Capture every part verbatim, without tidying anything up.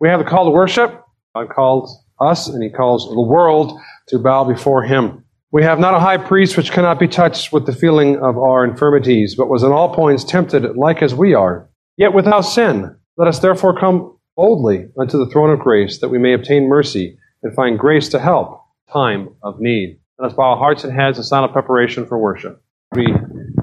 We have the call to worship. God calls us and he calls the world to bow before him. We have not a high priest which cannot be touched with the feeling of our infirmities, but was in all points tempted like as we are, yet without sin. Let us therefore come boldly unto the throne of grace, that we may obtain mercy and find grace to help time of need. Let us bow our hearts and heads in sign of preparation for worship. We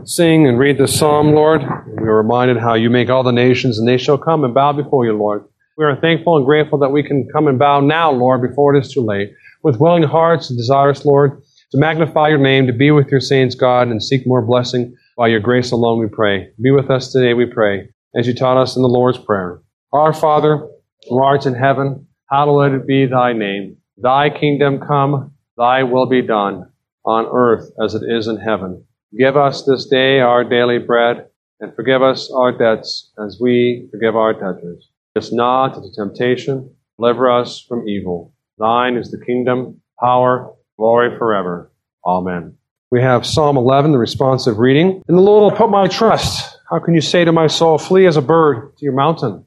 sing and read this psalm, Lord. And we are reminded how you make all the nations, and they shall come and bow before you, Lord. We are thankful and grateful that we can come and bow now, Lord, before it is too late, with willing hearts and desires, Lord, to magnify your name, to be with your saints, God, and seek more blessing by your grace alone, we pray. Be with us today, we pray, as you taught us in the Lord's Prayer. Our Father, who art in heaven, hallowed be thy name. Thy kingdom come, thy will be done, on earth as it is in heaven. Give us this day our daily bread, and forgive us our debts as we forgive our debtors. Lead us not into temptation, deliver us from evil. Thine is the kingdom, power, glory forever. Amen. We have Psalm eleven, the responsive reading. In the Lord I put my trust. How can you say to my soul, flee as a bird to your mountain?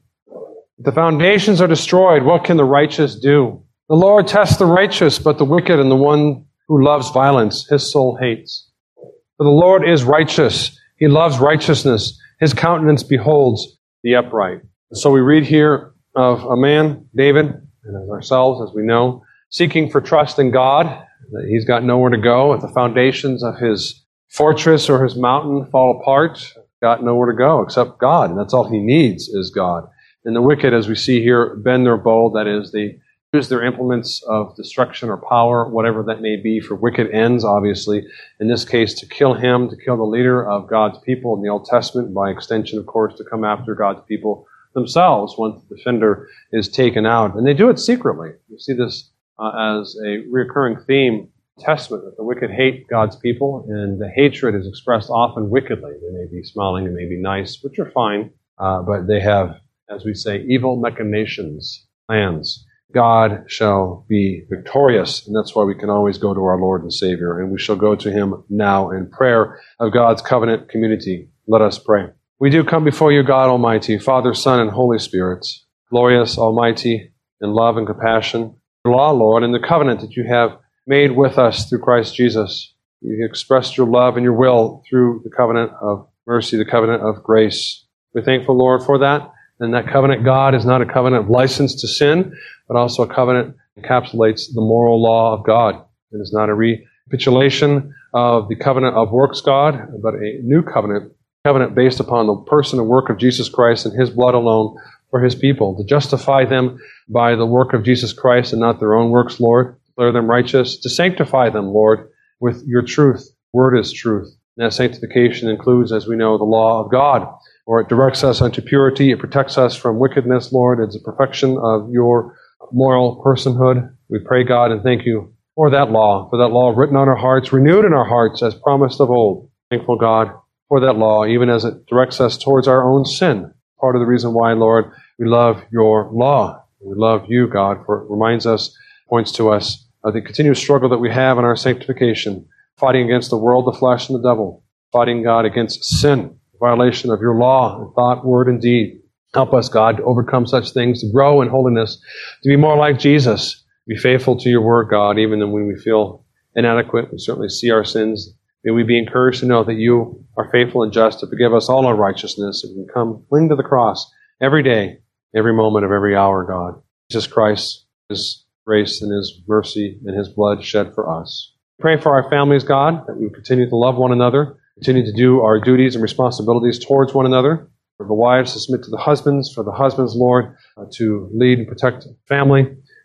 If the foundations are destroyed, what can the righteous do? The Lord tests the righteous, but the wicked and the one who loves violence, his soul hates. For the Lord is righteous. He loves righteousness. His countenance beholds the upright. So we read here of a man, David, and ourselves, as we know, seeking for trust in God, that he's got nowhere to go. If the foundations of his fortress or his mountain fall apart, got nowhere to go except God, and that's all he needs is God. And the wicked, as we see here, bend their bow, that is, they use their implements of destruction or power, whatever that may be, for wicked ends, obviously. In this case, to kill him, to kill the leader of God's people in the Old Testament, by extension, of course, to come after God's people themselves once the defender is taken out. And they do it secretly. You see this uh, as a recurring theme in the Testament, that the wicked hate God's people, and the hatred is expressed often wickedly. They may be smiling, they may be nice, which are fine, uh, but they have, as we say, evil machinations, plans. God shall be victorious, and that's why we can always go to our Lord and Savior, and we shall go to him now in prayer of God's covenant community. Let us pray. We do come before you, God Almighty, Father, Son, and Holy Spirit, glorious, almighty, in love and compassion, your law, Lord, and the covenant that you have made with us through Christ Jesus. You expressed your love and your will through the covenant of mercy, the covenant of grace. We're thankful, Lord, for that. And that covenant, God, is not a covenant of license to sin, but also a covenant that encapsulates the moral law of God. It is not a recapitulation of the covenant of works, God, but a new covenant, covenant based upon the person and work of Jesus Christ and his blood alone for his people, to justify them by the work of Jesus Christ and not their own works, Lord, declare them righteous, to sanctify them, Lord, with your truth. Word is truth. And that sanctification includes, as we know, the law of God. Or it directs us unto purity, it protects us from wickedness, Lord. It's a perfection of your moral personhood. We pray, God, and thank you for that law, for that law written on our hearts, renewed in our hearts as promised of old. Thankful, God, for that law, even as it directs us towards our own sin. Part of the reason why, Lord, we love your law. We love you, God, for it reminds us, points to us, of the continuous struggle that we have in our sanctification, fighting against the world, the flesh, and the devil, fighting, God, against sin, violation of your law, in thought, word, and deed. Help us, God, to overcome such things, to grow in holiness, to be more like Jesus, be faithful to your word, God, even when we feel inadequate. We certainly see our sins. May we be encouraged to know that you are faithful and just to forgive us all our righteousness, and we can come cling to the cross every day, every moment of every hour, God. Jesus Christ, his grace and his mercy and his blood shed for us. Pray for our families, God, that we continue to love one another, continue to do our duties and responsibilities towards one another, for the wives to submit to the husbands, for the husbands, Lord, uh, to lead and protect family,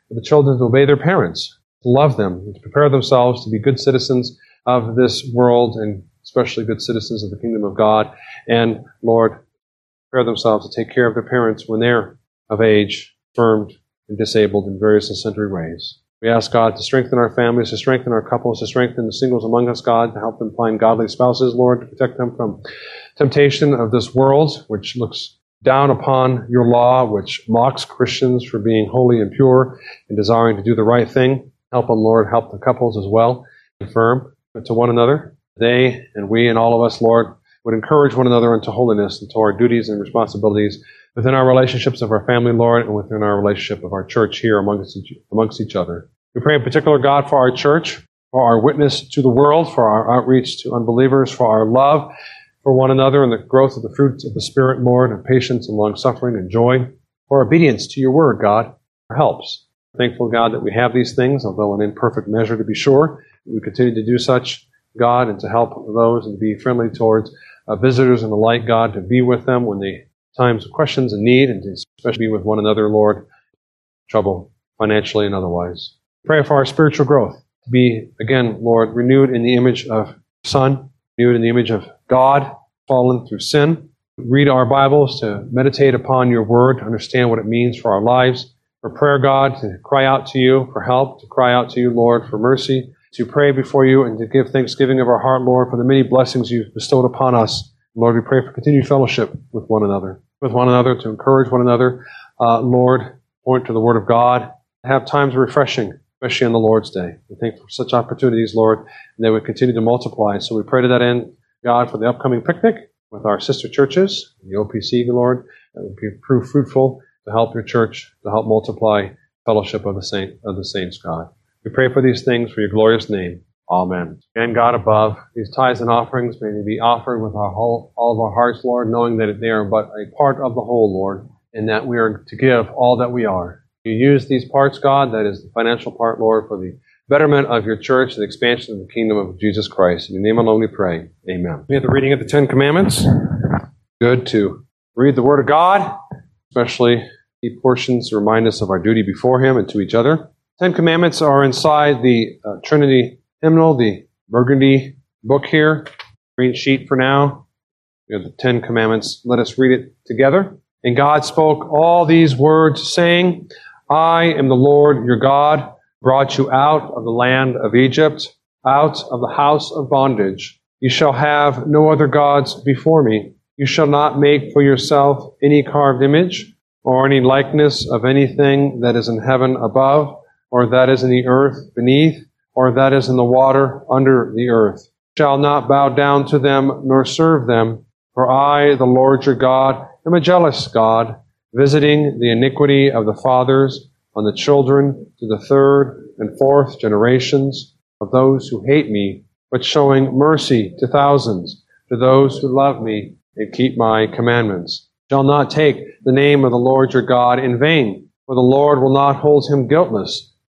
for the children to obey their parents, to love them, and to prepare themselves to be good citizens of this world, and especially good citizens of the kingdom of God, and, Lord, prepare themselves to take care of their parents when they're of age, infirmed, and disabled in various and sundry ways. We ask God to strengthen our families, to strengthen our couples, to strengthen the singles among us, God, to help them find godly spouses, Lord, to protect them from temptation of this world, which looks down upon your law, which mocks Christians for being holy and pure and desiring to do the right thing. Help them, Lord, help the couples as well, and firm to one another. They and we and all of us, Lord, would encourage one another unto holiness and to our duties and responsibilities within our relationships of our family, Lord, and within our relationship of our church here amongst each, amongst each other. We pray in particular, God, for our church, for our witness to the world, for our outreach to unbelievers, for our love for one another and the growth of the fruits of the Spirit, Lord, and patience and long-suffering and joy, for obedience to your word, God, for helps. Thankful, God, that we have these things, although in imperfect measure to be sure. We continue to do such, God, and to help those and be friendly towards uh, visitors and the like, God, to be with them when the times of questions and need, and to especially be with one another, Lord, trouble financially and otherwise. Pray for our spiritual growth to be, again, Lord, renewed in the image of Son, renewed in the image of God, fallen through sin. Read our Bibles to meditate upon your word, to understand what it means for our lives, for prayer, God, to cry out to you for help, to cry out to you, Lord, for mercy, to pray before you and to give thanksgiving of our heart, Lord, for the many blessings you've bestowed upon us. Lord, we pray for continued fellowship with one another, with one another, to encourage one another. Uh, Lord, point to the Word of God. Have times refreshing, especially on the Lord's Day. We thank for such opportunities, Lord, and they would continue to multiply. So we pray to that end, God, for the upcoming picnic with our sister churches, the O P C, Lord, that would be prove fruitful to help your church, to help multiply fellowship of the saint of the saints, God. We pray for these things for your glorious name. Amen. And God above, these tithes and offerings may they be offered with our whole, all of our hearts, Lord, knowing that they are but a part of the whole, Lord, and that we are to give all that we are. You use these parts, God, that is the financial part, Lord, for the betterment of your church and the expansion of the kingdom of Jesus Christ. In your name alone we pray. Amen. We have the reading of the Ten Commandments. Good to read the Word of God, especially key portions to remind us of our duty before Him and to each other. Ten Commandments are inside the uh, Trinity hymnal, the burgundy book here, green sheet for now. We have the Ten Commandments. Let us read it together. And God spoke all these words, saying, I am the Lord your God, brought you out of the land of Egypt, out of the house of bondage. You shall have no other gods before me. You shall not make for yourself any carved image or any likeness of anything that is in heaven above, or that is in the earth beneath, or that is in the water under the earth. Shall not bow down to them, nor serve them. For I, the Lord your God, am a jealous God, visiting the iniquity of the fathers on the children to the third and fourth generations of those who hate me, but showing mercy to thousands, to those who love me and keep my commandments. Shall not take the name of the Lord your God in vain, for the Lord will not hold him guiltless,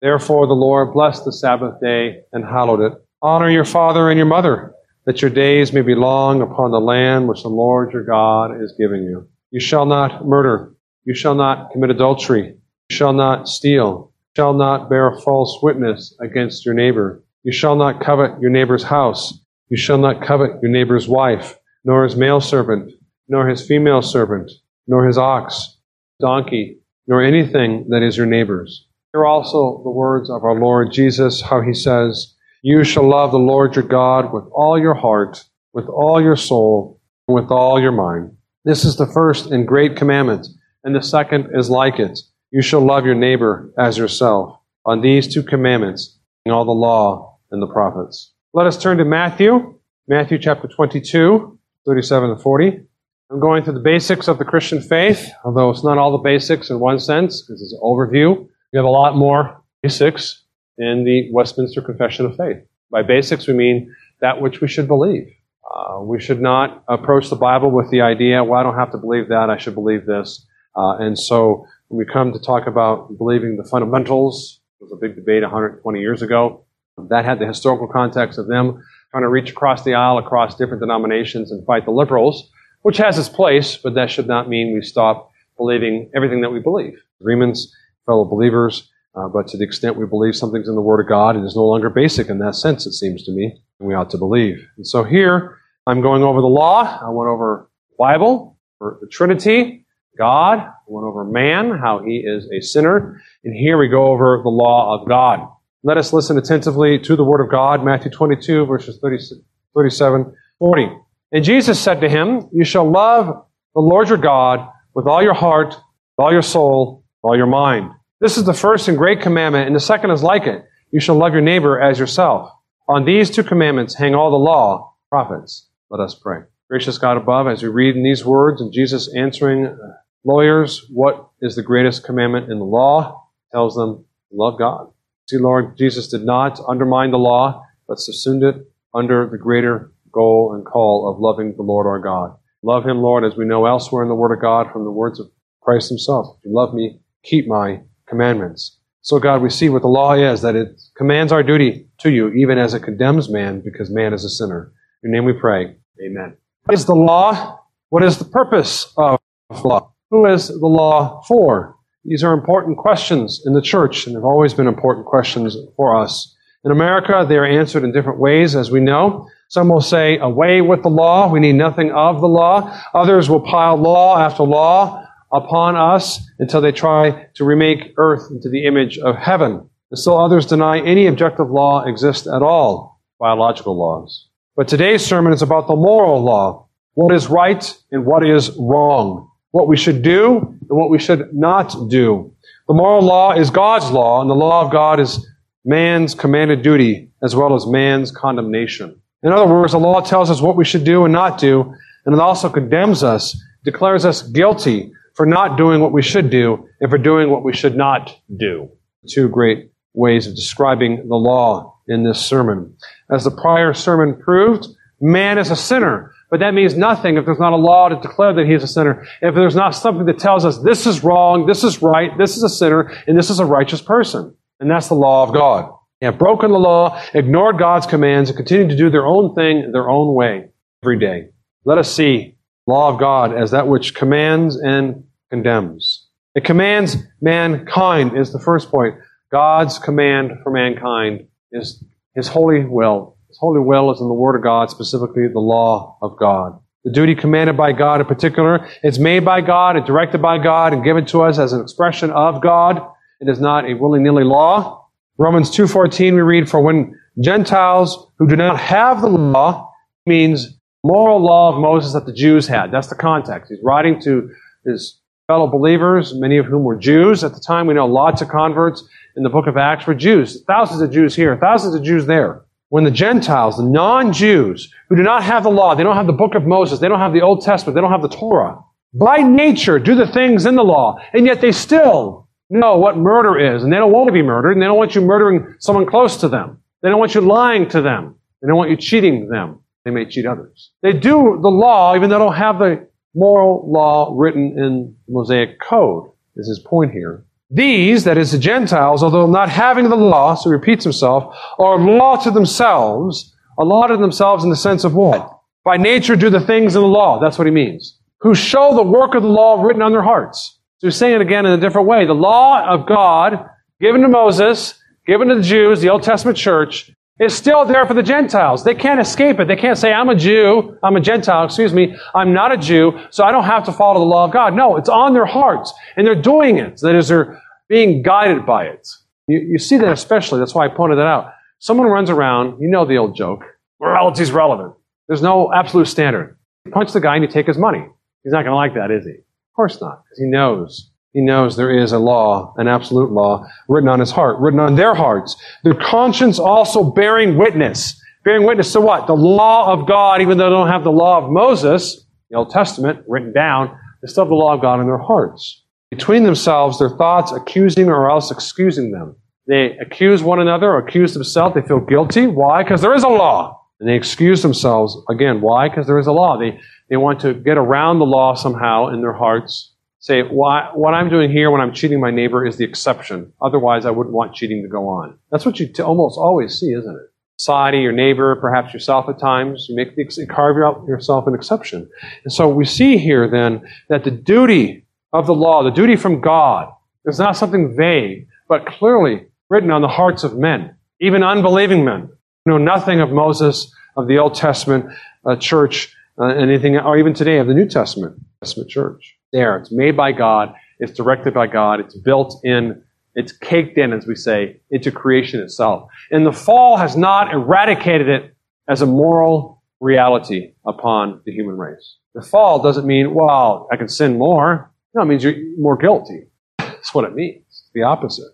Therefore the Lord blessed the Sabbath day and hallowed it. Honor your father and your mother, that your days may be long upon the land which the Lord your God is giving you. You shall not murder. You shall not commit adultery. You shall not steal. You shall not bear false witness against your neighbor. You shall not covet your neighbor's house. You shall not covet your neighbor's wife, nor his male servant, nor his female servant, nor his ox, donkey, nor anything that is your neighbor's. Hear also the words of our Lord Jesus, how he says, You shall love the Lord your God with all your heart, with all your soul, and with all your mind. This is the first and great commandment, and the second is like it. You shall love your neighbor as yourself. On these two commandments, and all the law and the prophets. Let us turn to Matthew, Matthew chapter twenty-two, thirty-seven to forty. I'm going through the basics of the Christian faith, although it's not all the basics in one sense, because it's an overview. You have a lot more basics in the Westminster Confession of Faith. By basics, we mean that which we should believe. Uh, we should not approach the Bible with the idea, well, I don't have to believe that, I should believe this. Uh, and so when we come to talk about believing the fundamentals, it was a big debate one hundred twenty years ago. That had the historical context of them trying to reach across the aisle, across different denominations, and fight the liberals, which has its place, but that should not mean we stop believing everything that we believe. Agreements, fellow believers, uh, but to the extent we believe something's in the Word of God, it is no longer basic in that sense, it seems to me, and we ought to believe. And so here, I'm going over the law, I went over the Bible, the Trinity, God, We went over man, how he is a sinner, and here we go over the law of God. Let us listen attentively to the word of God, Matthew twenty-two, verses thirty-seven, forty. And Jesus said to him, you shall love the Lord your God with all your heart, with all your soul, with all your mind. This is the first and great commandment, and the second is like it. You shall love your neighbor as yourself. On these two commandments hang all the law, prophets. Let us pray. Gracious God above, as we read in these words, and Jesus answering uh, lawyers, what is the greatest commandment in the law? He tells them, love God. See, Lord, Jesus did not undermine the law, but subsumed it under the greater goal and call of loving the Lord our God. Love him, Lord, as we know elsewhere in the Word of God from the words of Christ himself. If you love me, keep my commandments. So, God, we see what the law is, that it commands our duty to you, even as it condemns man, because man is a sinner. In your name we pray. Amen. What is the law? What is the purpose of the law? Who is the law for? These are important questions in the church, and have always been important questions for us. In America, they are answered in different ways, as we know. Some will say, away with the law, we need nothing of the law. Others will pile law after law upon us until they try to remake earth into the image of heaven. And still others deny any objective law exists at all, biological laws. But today's sermon is about the moral law, what is right and what is wrong, what we should do and what we should not do. The moral law is God's law, and the law of God is man's commanded duty as well as man's condemnation. In other words, the law tells us what we should do and not do, and it also condemns us, declares us guilty for not doing what we should do and for doing what we should not do. Two great ways of describing the law in this sermon. As the prior sermon proved, man is a sinner, but that means nothing if there's not a law to declare that he is a sinner, if there's not something that tells us this is wrong, this is right, this is a sinner, and this is a righteous person. And that's the law of God. They have broken the law, ignored God's commands, and continued to do their own thing their own way every day. Let us see the law of God as that which commands and condemns. It commands mankind is the first point. God's command for mankind is his holy will. His holy will is in the Word of God, specifically the law of God. The duty commanded by God in particular, it's made by God, it's directed by God, and given to us as an expression of God. It is not a willy-nilly law. Romans two fourteen, we read, for when Gentiles who do not have the law, means moral law of Moses that the Jews had. That's the context. He's writing to his fellow believers, many of whom were Jews. At the time, we know lots of converts in the book of Acts were Jews. Thousands of Jews here, thousands of Jews there. When the Gentiles, the non-Jews, who do not have the law, they don't have the book of Moses, they don't have the Old Testament, they don't have the Torah, by nature do the things in the law, and yet they still know what murder is, and they don't want to be murdered, and they don't want you murdering someone close to them. They don't want you lying to them. They don't want you cheating them. They may cheat others. They do the law, even though they don't have the moral law written in the Mosaic Code, is his point here. These, that is the Gentiles, although not having the law, so he repeats himself, are law to themselves, a law to themselves in the sense of what? By nature do the things in the law. That's what he means. Who show the work of the law written on their hearts. So he's saying it again in a different way. The law of God, given to Moses, given to the Jews, the Old Testament church, is still there for the Gentiles. They can't escape it. They can't say, I'm a Jew, I'm a Gentile, excuse me, I'm not a Jew, so I don't have to follow the law of God. No, it's on their hearts, and they're doing it. That is, they're being guided by it. You, you see that especially. That's why I pointed that out. Someone runs around, you know the old joke, morality's relevant. There's no absolute standard. You punch the guy and you take his money. He's not going to like that, is he? Of course not, because he knows. He knows there is a law, an absolute law, written on his heart, written on their hearts. Their conscience also bearing witness. Bearing witness to what? The law of God, even though they don't have the law of Moses, the Old Testament, written down, they still have the law of God in their hearts. Between themselves, their thoughts accusing or else excusing them. They accuse one another or accuse themselves. They feel guilty. Why? Because there is a law. And they excuse themselves. Again, why? Because there is a law. They They want to get around the law somehow in their hearts. Say, well, what I'm doing here when I'm cheating my neighbor is the exception. Otherwise, I wouldn't want cheating to go on. That's what you t- almost always see, isn't it? Society, your neighbor, perhaps yourself at times, you make the ex- carve out yourself an exception. And so we see here then that the duty of the law, the duty from God, is not something vague, but clearly written on the hearts of men, even unbelieving men who know nothing of Moses, of the Old Testament uh, church, Uh, anything, or even today of the New Testament, Testament church. There, it's made by God, It's directed by God. It's built in. It's caked in, as we say, into creation itself. And the fall has not eradicated it as a moral reality upon the human race. The fall doesn't mean, well, I can sin more. No, it means you're more guilty. That's what it means. It's the opposite.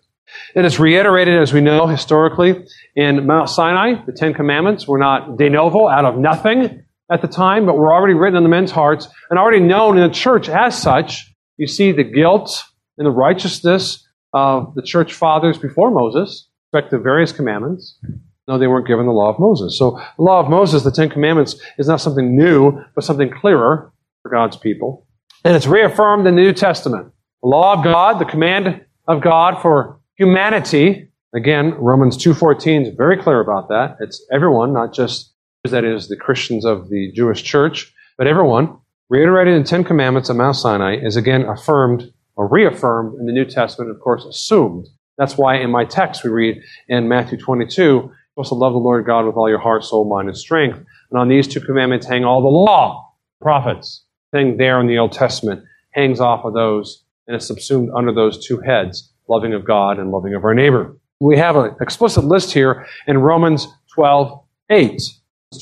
And it's reiterated, as we know, historically in Mount Sinai. The Ten Commandments were not de novo, out of nothing at the time, but were already written in the men's hearts and already known in the church as such. You see the guilt and the righteousness of the church fathers before Moses, with respect to various commandments. No, they weren't given the law of Moses. So the law of Moses, the Ten Commandments, is not something new, but something clearer for God's people. And it's reaffirmed in the New Testament. The law of God, the command of God for humanity. Again, Romans two fourteen is very clear about that. It's everyone, not just, that is, the Christians of the Jewish church, but everyone, reiterated in Ten Commandments at Mount Sinai, is again affirmed or reaffirmed in the New Testament, of course, assumed. That's why in my text we read in Matthew twenty-two, you're supposed to love the Lord God with all your heart, soul, mind, and strength. And on these two commandments hang all the law, prophets. The thing there in the Old Testament hangs off of those and is subsumed under those two heads, loving of God and loving of our neighbor. We have an explicit list here in Romans twelve eight.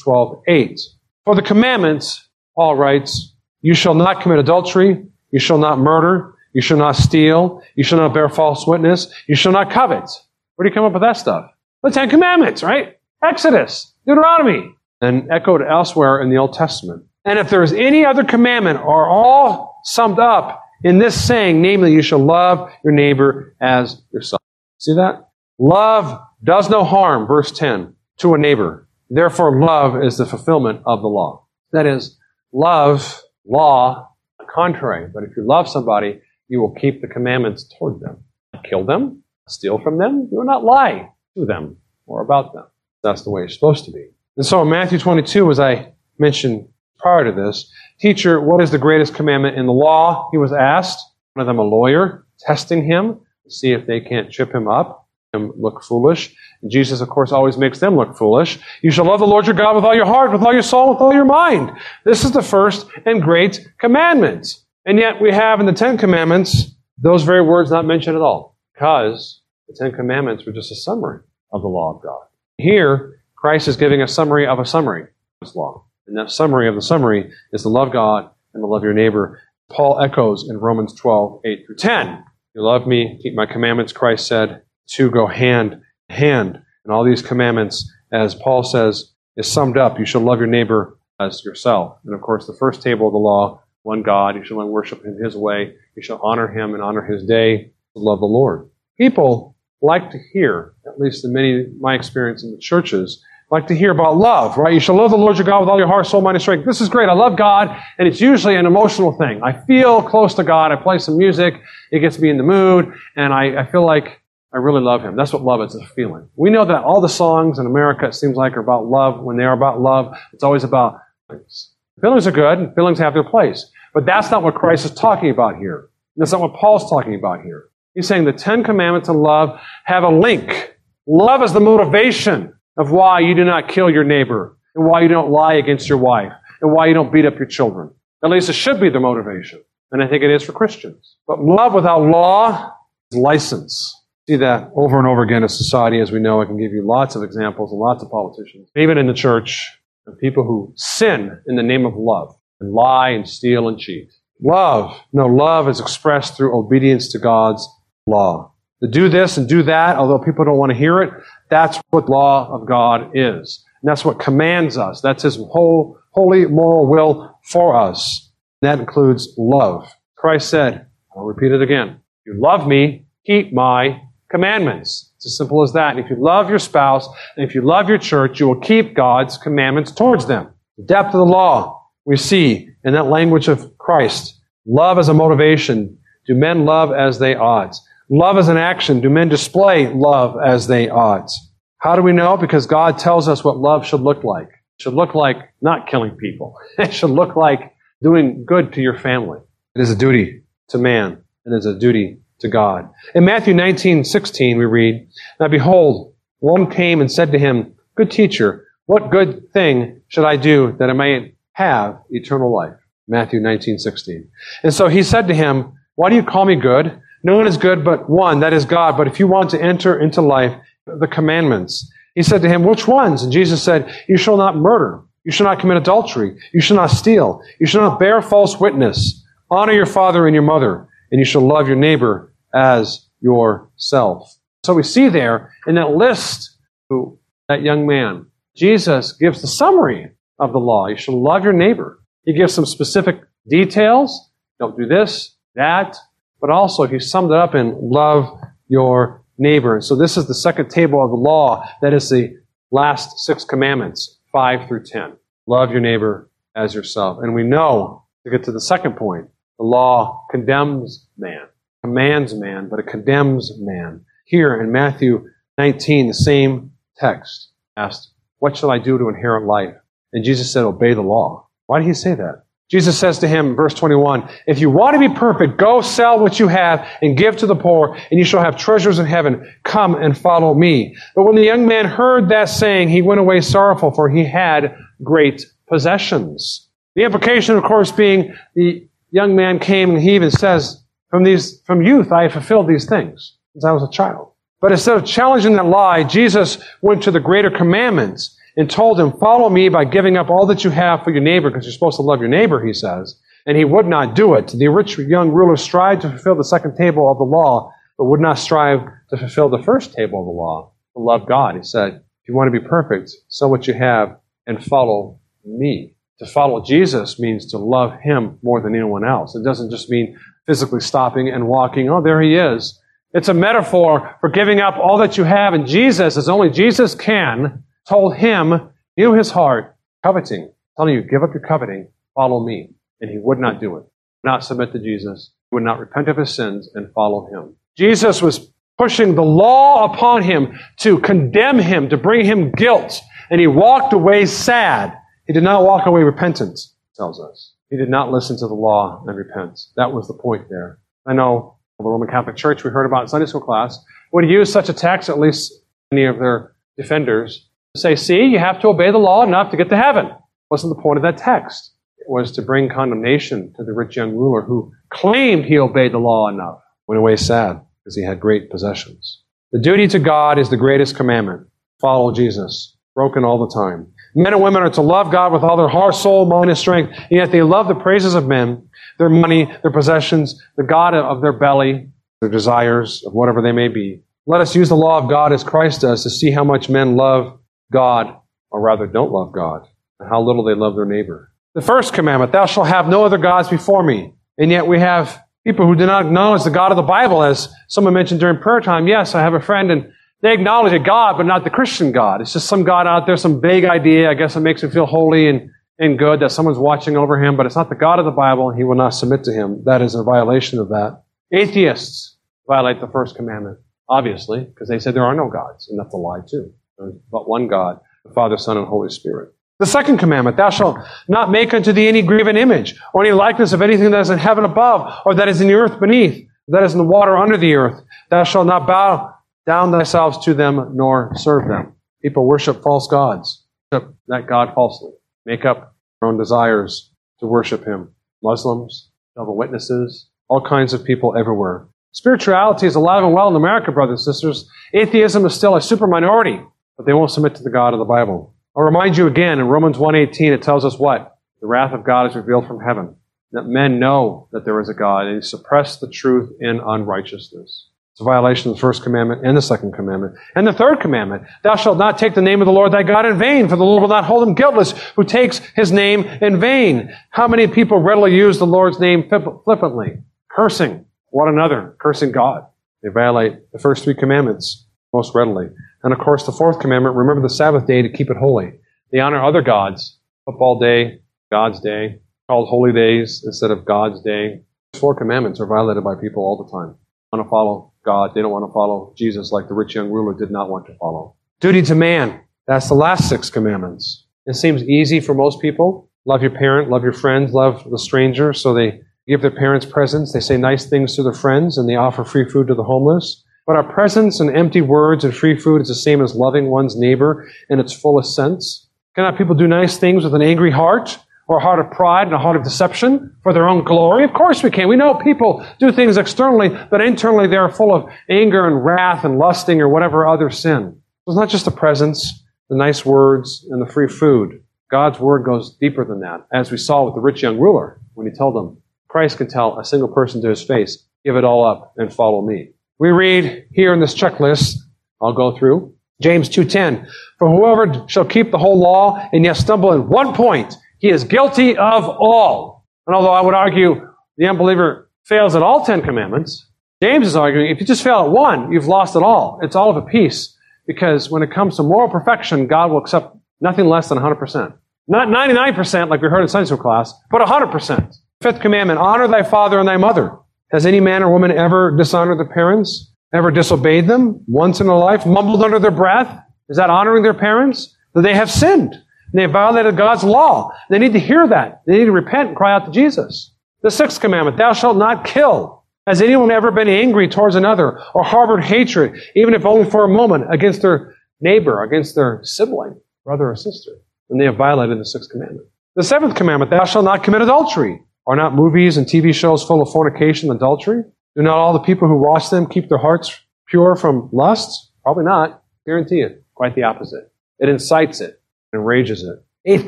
twelve eight. For the commandments, Paul writes, you shall not commit adultery, you shall not murder, you shall not steal, you shall not bear false witness, you shall not covet. Where do you come up with that stuff? The Ten Commandments, right? Exodus, Deuteronomy, and echoed elsewhere in the Old Testament. And if there is any other commandment, are all summed up in this saying, namely, you shall love your neighbor as yourself. See that? Love does no harm, verse ten, to a neighbor. Therefore, love is the fulfillment of the law. That is, love, law, contrary. But if you love somebody, you will keep the commandments toward them. Kill them, steal from them, do not lie to them or about them. That's the way it's supposed to be. And so in Matthew twenty-two, as I mentioned prior to this, teacher, what is the greatest commandment in the law? He was asked. One of them, a lawyer, testing him to see if they can't trip him up and look foolish. And Jesus, of course, always makes them look foolish. You shall love the Lord your God with all your heart, with all your soul, with all your mind. This is the first and great commandment. And yet we have in the Ten Commandments those very words not mentioned at all, because the Ten Commandments were just a summary of the law of God. Here, Christ is giving a summary of a summary of His law. And that summary of the summary is to love God and to love your neighbor. Paul echoes in Romans twelve, eight through ten. You love me, keep my commandments, Christ said. Two go hand in hand. And all these commandments, as Paul says, is summed up. You shall love your neighbor as yourself. And of course, the first table of the law, one God. You shall worship Him His way. You shall honor Him and honor His day. Love the Lord. People like to hear, at least in many my experience in the churches, like to hear about love, right? You shall love the Lord your God with all your heart, soul, mind, and strength. This is great. I love God, and it's usually an emotional thing. I feel close to God. I play some music. It gets me in the mood, and I, I feel like I really love Him. That's what love is, a feeling. We know that all the songs in America, it seems like, are about love. When they are about love, it's always about feelings. Feelings are good, and feelings have their place. But that's not what Christ is talking about here. That's not what Paul's talking about here. He's saying the Ten Commandments and love have a link. Love is the motivation of why you do not kill your neighbor, and why you don't lie against your wife, and why you don't beat up your children. At least it should be the motivation, and I think it is for Christians. But love without law is license. See that over and over again in society, as we know. I can give you lots of examples and lots of politicians, even in the church, of people who sin in the name of love, and lie and steal and cheat. Love. No, love is expressed through obedience to God's law. To do this and do that, although people don't want to hear it, that's what law of God is. And that's what commands us. That's His whole holy moral will for us. And that includes love. Christ said, I'll repeat it again, if you love me, keep my commandments. It's as simple as that. And if you love your spouse, and if you love your church, you will keep God's commandments towards them. The depth of the law we see in that language of Christ. Love as a motivation. Do men love as they ought? Love is an action. Do men display love as they ought? How do we know? Because God tells us what love should look like. It should look like not killing people. It should look like doing good to your family. It is a duty to man. It is a duty to God. In Matthew nineteen sixteen, we read, now behold, one came and said to him, good teacher, what good thing should I do that I may have eternal life? Matthew nineteen sixteen. And so he said to him, Why do you call me good? No one is good but one, that is God. But if you want to enter into life, the commandments. He said to him, which ones? And Jesus said, you shall not murder. You shall not commit adultery. You shall not steal. You shall not bear false witness. Honor your father and your mother. And you shall love your neighbor as yourself. So we see there in that list, who, that young man, Jesus gives the summary of the law. You shall love your neighbor. He gives some specific details. Don't do this, that. But also, he summed it up in love your neighbor. So this is the second table of the law. That is the last six commandments, five through ten. Love your neighbor as yourself. And we know, to get to the second point, the law condemns man, commands man, but it condemns man. Here in Matthew nineteen, the same text asked, what shall I do to inherit life? And Jesus said, obey the law. Why did he say that? Jesus says to him, verse twenty-one, if you want to be perfect, go sell what you have and give to the poor, and you shall have treasures in heaven. Come and follow me. But when the young man heard that saying, he went away sorrowful, for he had great possessions. The implication, of course, being the young man came, and he even says, from these, from youth I have fulfilled these things since I was a child. But instead of challenging that lie, Jesus went to the greater commandments and told him, follow me by giving up all that you have for your neighbor, because you're supposed to love your neighbor, he says. And he would not do it. The rich young ruler strived to fulfill the second table of the law, but would not strive to fulfill the first table of the law, to love God. He said, if you want to be perfect, sell what you have and follow me. To follow Jesus means to love him more than anyone else. It doesn't just mean physically stopping and walking. Oh, there he is. It's a metaphor for giving up all that you have. And Jesus, as only Jesus can, told him, knew his heart, coveting, telling you, give up your coveting, follow me. And he would not do it, not submit to Jesus, would not repent of his sins and follow him. Jesus was pushing the law upon him to condemn him, to bring him guilt. And he walked away sad. He did not walk away repentant, tells us. He did not listen to the law and repent. That was the point there. I know the Roman Catholic Church, we heard about in Sunday school class, would use such a text, at least any of their defenders, say, see, you have to obey the law enough to get to heaven. Wasn't the point of that text. It was to bring condemnation to the rich young ruler who claimed he obeyed the law enough. Went away sad because he had great possessions. The duty to God is the greatest commandment. Follow Jesus. Broken all the time. Men and women are to love God with all their heart, soul, mind, and strength, and yet they love the praises of men, their money, their possessions, the god of their belly, their desires, of whatever they may be. Let us use the law of God as Christ does to see how much men love God, or rather don't love God, and how little they love their neighbor. The first commandment, thou shalt have no other gods before me. And yet we have people who do not acknowledge the God of the Bible, as someone mentioned during prayer time. Yes, I have a friend, and they acknowledge a God, but not the Christian God. It's just some God out there, some vague idea. I guess it makes him feel holy and, and good that someone's watching over him, but it's not the God of the Bible, and he will not submit to him. That is a violation of that. Atheists violate the first commandment, obviously, because they said there are no gods, and that's a lie, too. There's but one God, the Father, Son, and Holy Spirit. The second commandment, thou shalt not make unto thee any graven image, or any likeness of anything that is in heaven above, or that is in the earth beneath, or that is in the water under the earth. Thou shalt not bow down thyself to them, nor serve them. People worship false gods, worship that God falsely, make up their own desires to worship him. Muslims, Jehovah's Witnesses, all kinds of people everywhere. Spirituality is alive and well in America, brothers and sisters. Atheism is still a super minority, but they won't submit to the God of the Bible. I'll remind you again, in Romans one eighteen, it tells us what? The wrath of God is revealed from heaven, that men know that there is a God, and he suppressed the truth in unrighteousness. It's a violation of the first commandment and the second commandment. And the third commandment, thou shalt not take the name of the Lord thy God in vain, for the Lord will not hold him guiltless who takes his name in vain. How many people readily use the Lord's name flippantly, cursing one another, cursing God? They violate the first three commandments most readily. And of course, the fourth commandment, remember the Sabbath day to keep it holy. They honor other gods, football day, God's day, called holy days instead of God's day. These four commandments are violated by people all the time. They want to follow God. They don't want to follow Jesus like the rich young ruler did not want to follow. Duty to man, that's the last six commandments. It seems easy for most people. Love your parent, love your friend, love the stranger. So they give their parents presents. They say nice things to their friends, and they offer free food to the homeless. But our presence and empty words and free food is the same as loving one's neighbor in its fullest sense. Cannot people do nice things with an angry heart? or a heart of pride and a heart of deception for their own glory? Of course we can. We know people do things externally, but internally they're full of anger and wrath and lusting or whatever other sin. It's not just the presents, the nice words, and the free food. God's word goes deeper than that, as we saw with the rich young ruler when he told them, Christ can tell a single person to his face, give it all up and follow me. We read here in this checklist, I'll go through, James two ten, for whoever shall keep the whole law and yet stumble in one point, he is guilty of all. And although I would argue the unbeliever fails at all ten commandments, James is arguing if you just fail at one, you've lost it all. It's all of a piece, because when it comes to moral perfection, God will accept nothing less than one hundred percent. Not ninety-nine percent like we heard in Sunday school class, but one hundred percent. Fifth commandment, honor thy father and thy mother. Has any man or woman ever dishonored their parents? Ever disobeyed them once in their life? Mumbled under their breath? Is that honoring their parents? That they have sinned. And they have violated God's law. They need to hear that. They need to repent and cry out to Jesus. The sixth commandment, thou shalt not kill. Has anyone ever been angry towards another or harbored hatred, even if only for a moment, against their neighbor, against their sibling, brother or sister? And they have violated the sixth commandment. The seventh commandment, thou shalt not commit adultery. Are not movies and T V shows full of fornication and adultery? Do not all the people who watch them keep their hearts pure from lust? Probably not. Guarantee it. Quite the opposite. It incites it. Enrages it. Eighth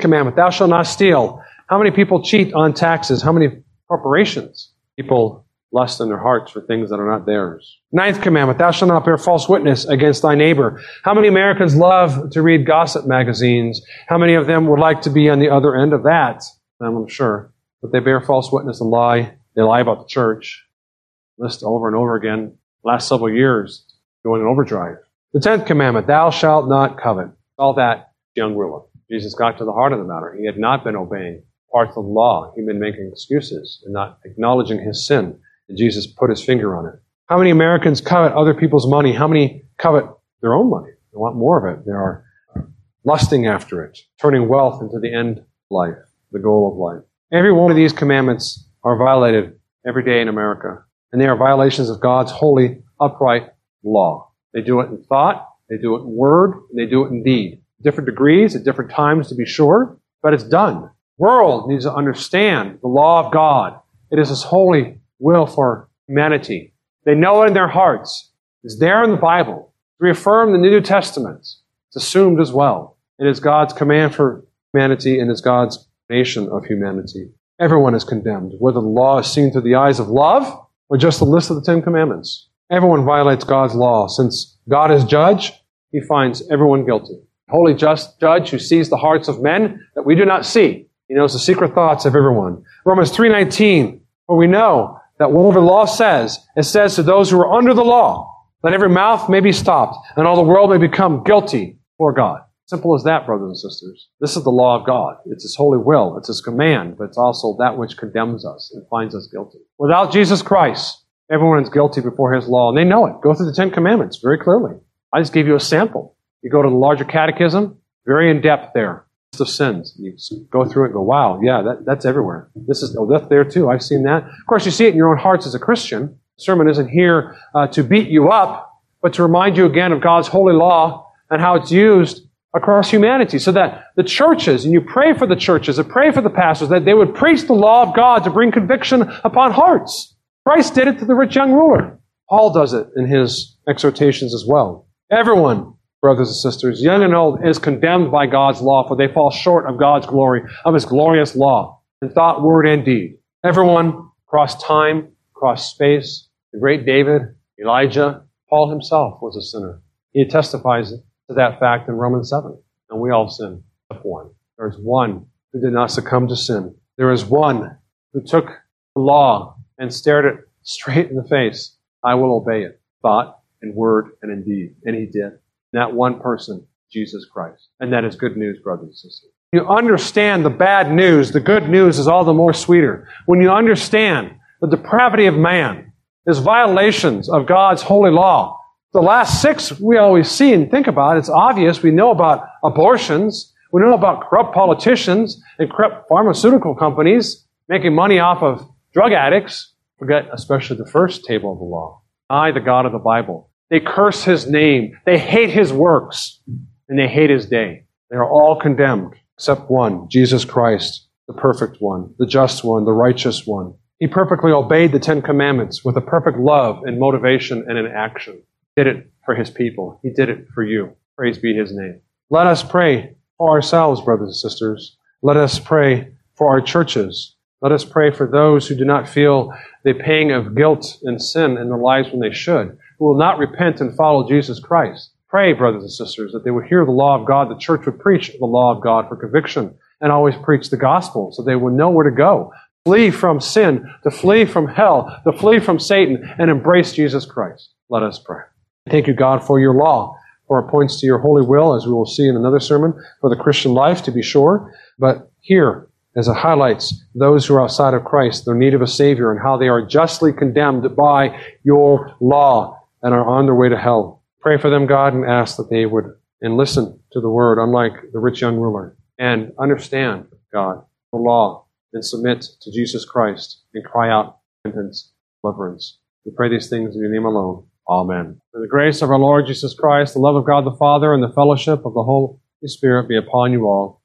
commandment, thou shalt not steal. How many people cheat on taxes? How many corporations? People lust in their hearts for things that are not theirs. Ninth commandment, thou shalt not bear false witness against thy neighbor. How many Americans love to read gossip magazines? How many of them would like to be on the other end of that? I'm sure. But they bear false witness and lie. They lie about the church. List over and over again. Last several years, going in overdrive. The tenth commandment, thou shalt not covet. All that young ruler. Jesus got to the heart of the matter. He had not been obeying parts of the law. He'd been making excuses and not acknowledging his sin. And Jesus put his finger on it. How many Americans covet other people's money? How many covet their own money? They want more of it. They are lusting after it, turning wealth into the end of life, the goal of life. Every one of these commandments are violated every day in America. And they are violations of God's holy, upright law. They do it in thought, they do it in word, and they do it in deed. Different degrees at different times, to be sure, but it's done. The world needs to understand the law of God. It is His holy will for humanity. They know it in their hearts. It's there in the Bible. It's reaffirmed in the New Testament. It's assumed as well. It is God's command for humanity, and it's God's nation of humanity. Everyone is condemned, whether the law is seen through the eyes of love or just a list of the Ten Commandments. Everyone violates God's law. Since God is judge, He finds everyone guilty. Holy, just judge who sees the hearts of men that we do not see. He knows the secret thoughts of everyone. Romans three nineteen, for we know that whatever law says, it says to those who are under the law, that every mouth may be stopped, and all the world may become guilty before God. Simple as that, brothers and sisters. This is the law of God. It's His holy will. It's His command, but it's also that which condemns us and finds us guilty. Without Jesus Christ, everyone is guilty before His law, and they know it. Go through the Ten Commandments very clearly. I just gave you a sample. You go to the larger catechism, very in-depth there. List of sins. You go through it and go, wow, yeah, that, that's everywhere. This is, oh, that's there too. I've seen that. Of course, you see it in your own hearts as a Christian. The sermon isn't here uh, to beat you up, but to remind you again of God's holy law and how it's used across humanity, so that the churches, and you pray for the churches, and pray for the pastors, that they would preach the law of God to bring conviction upon hearts. Christ did it to the rich young ruler. Paul does it in his exhortations as well. Everyone, brothers and sisters, young and old, is condemned by God's law, for they fall short of God's glory, of His glorious law, in thought, word, and deed. Everyone, across time, across space, the great David, Elijah, Paul himself was a sinner. He testifies to that fact in Romans seven. And we all sin, except one. There is one who did not succumb to sin. There is one who took the law and stared it straight in the face. I will obey it, thought, and word, and in deed. And he did. That one person, Jesus Christ. And that is good news, brothers and sisters. You understand the bad news, the good news is all the more sweeter. When you understand the depravity of man, his violations of God's holy law. The last six we always see and think about. It's obvious. We know about abortions. We know about corrupt politicians and corrupt pharmaceutical companies making money off of drug addicts. Forget especially the first table of the law. I, the God of the Bible. They curse His name. They hate His works. And they hate His day. They are all condemned, except one, Jesus Christ, the perfect one, the just one, the righteous one. He perfectly obeyed the Ten Commandments with a perfect love and motivation and in action. He did it for his people. He did it for you. Praise be his name. Let us pray for ourselves, brothers and sisters. Let us pray for our churches. Let us pray for those who do not feel the pang of guilt and sin in their lives when they should, who will not repent and follow Jesus Christ. Pray, brothers and sisters, that they would hear the law of God. The church would preach the law of God for conviction and always preach the gospel so they would know where to go. Flee from sin, to flee from hell, to flee from Satan, and embrace Jesus Christ. Let us pray. Thank you, God, for your law, for it points to your holy will, as we will see in another sermon, for the Christian life, to be sure. But here, as it highlights those who are outside of Christ, their need of a Savior, and how they are justly condemned by your law and are on their way to hell. Pray for them, God, and ask that they would and listen to the word, unlike the rich young ruler, and understand, God, the law, and submit to Jesus Christ, and cry out repentance, deliverance. We pray these things in your name alone. Amen. For the grace of our Lord Jesus Christ, the love of God the Father, and the fellowship of the Holy Spirit be upon you all.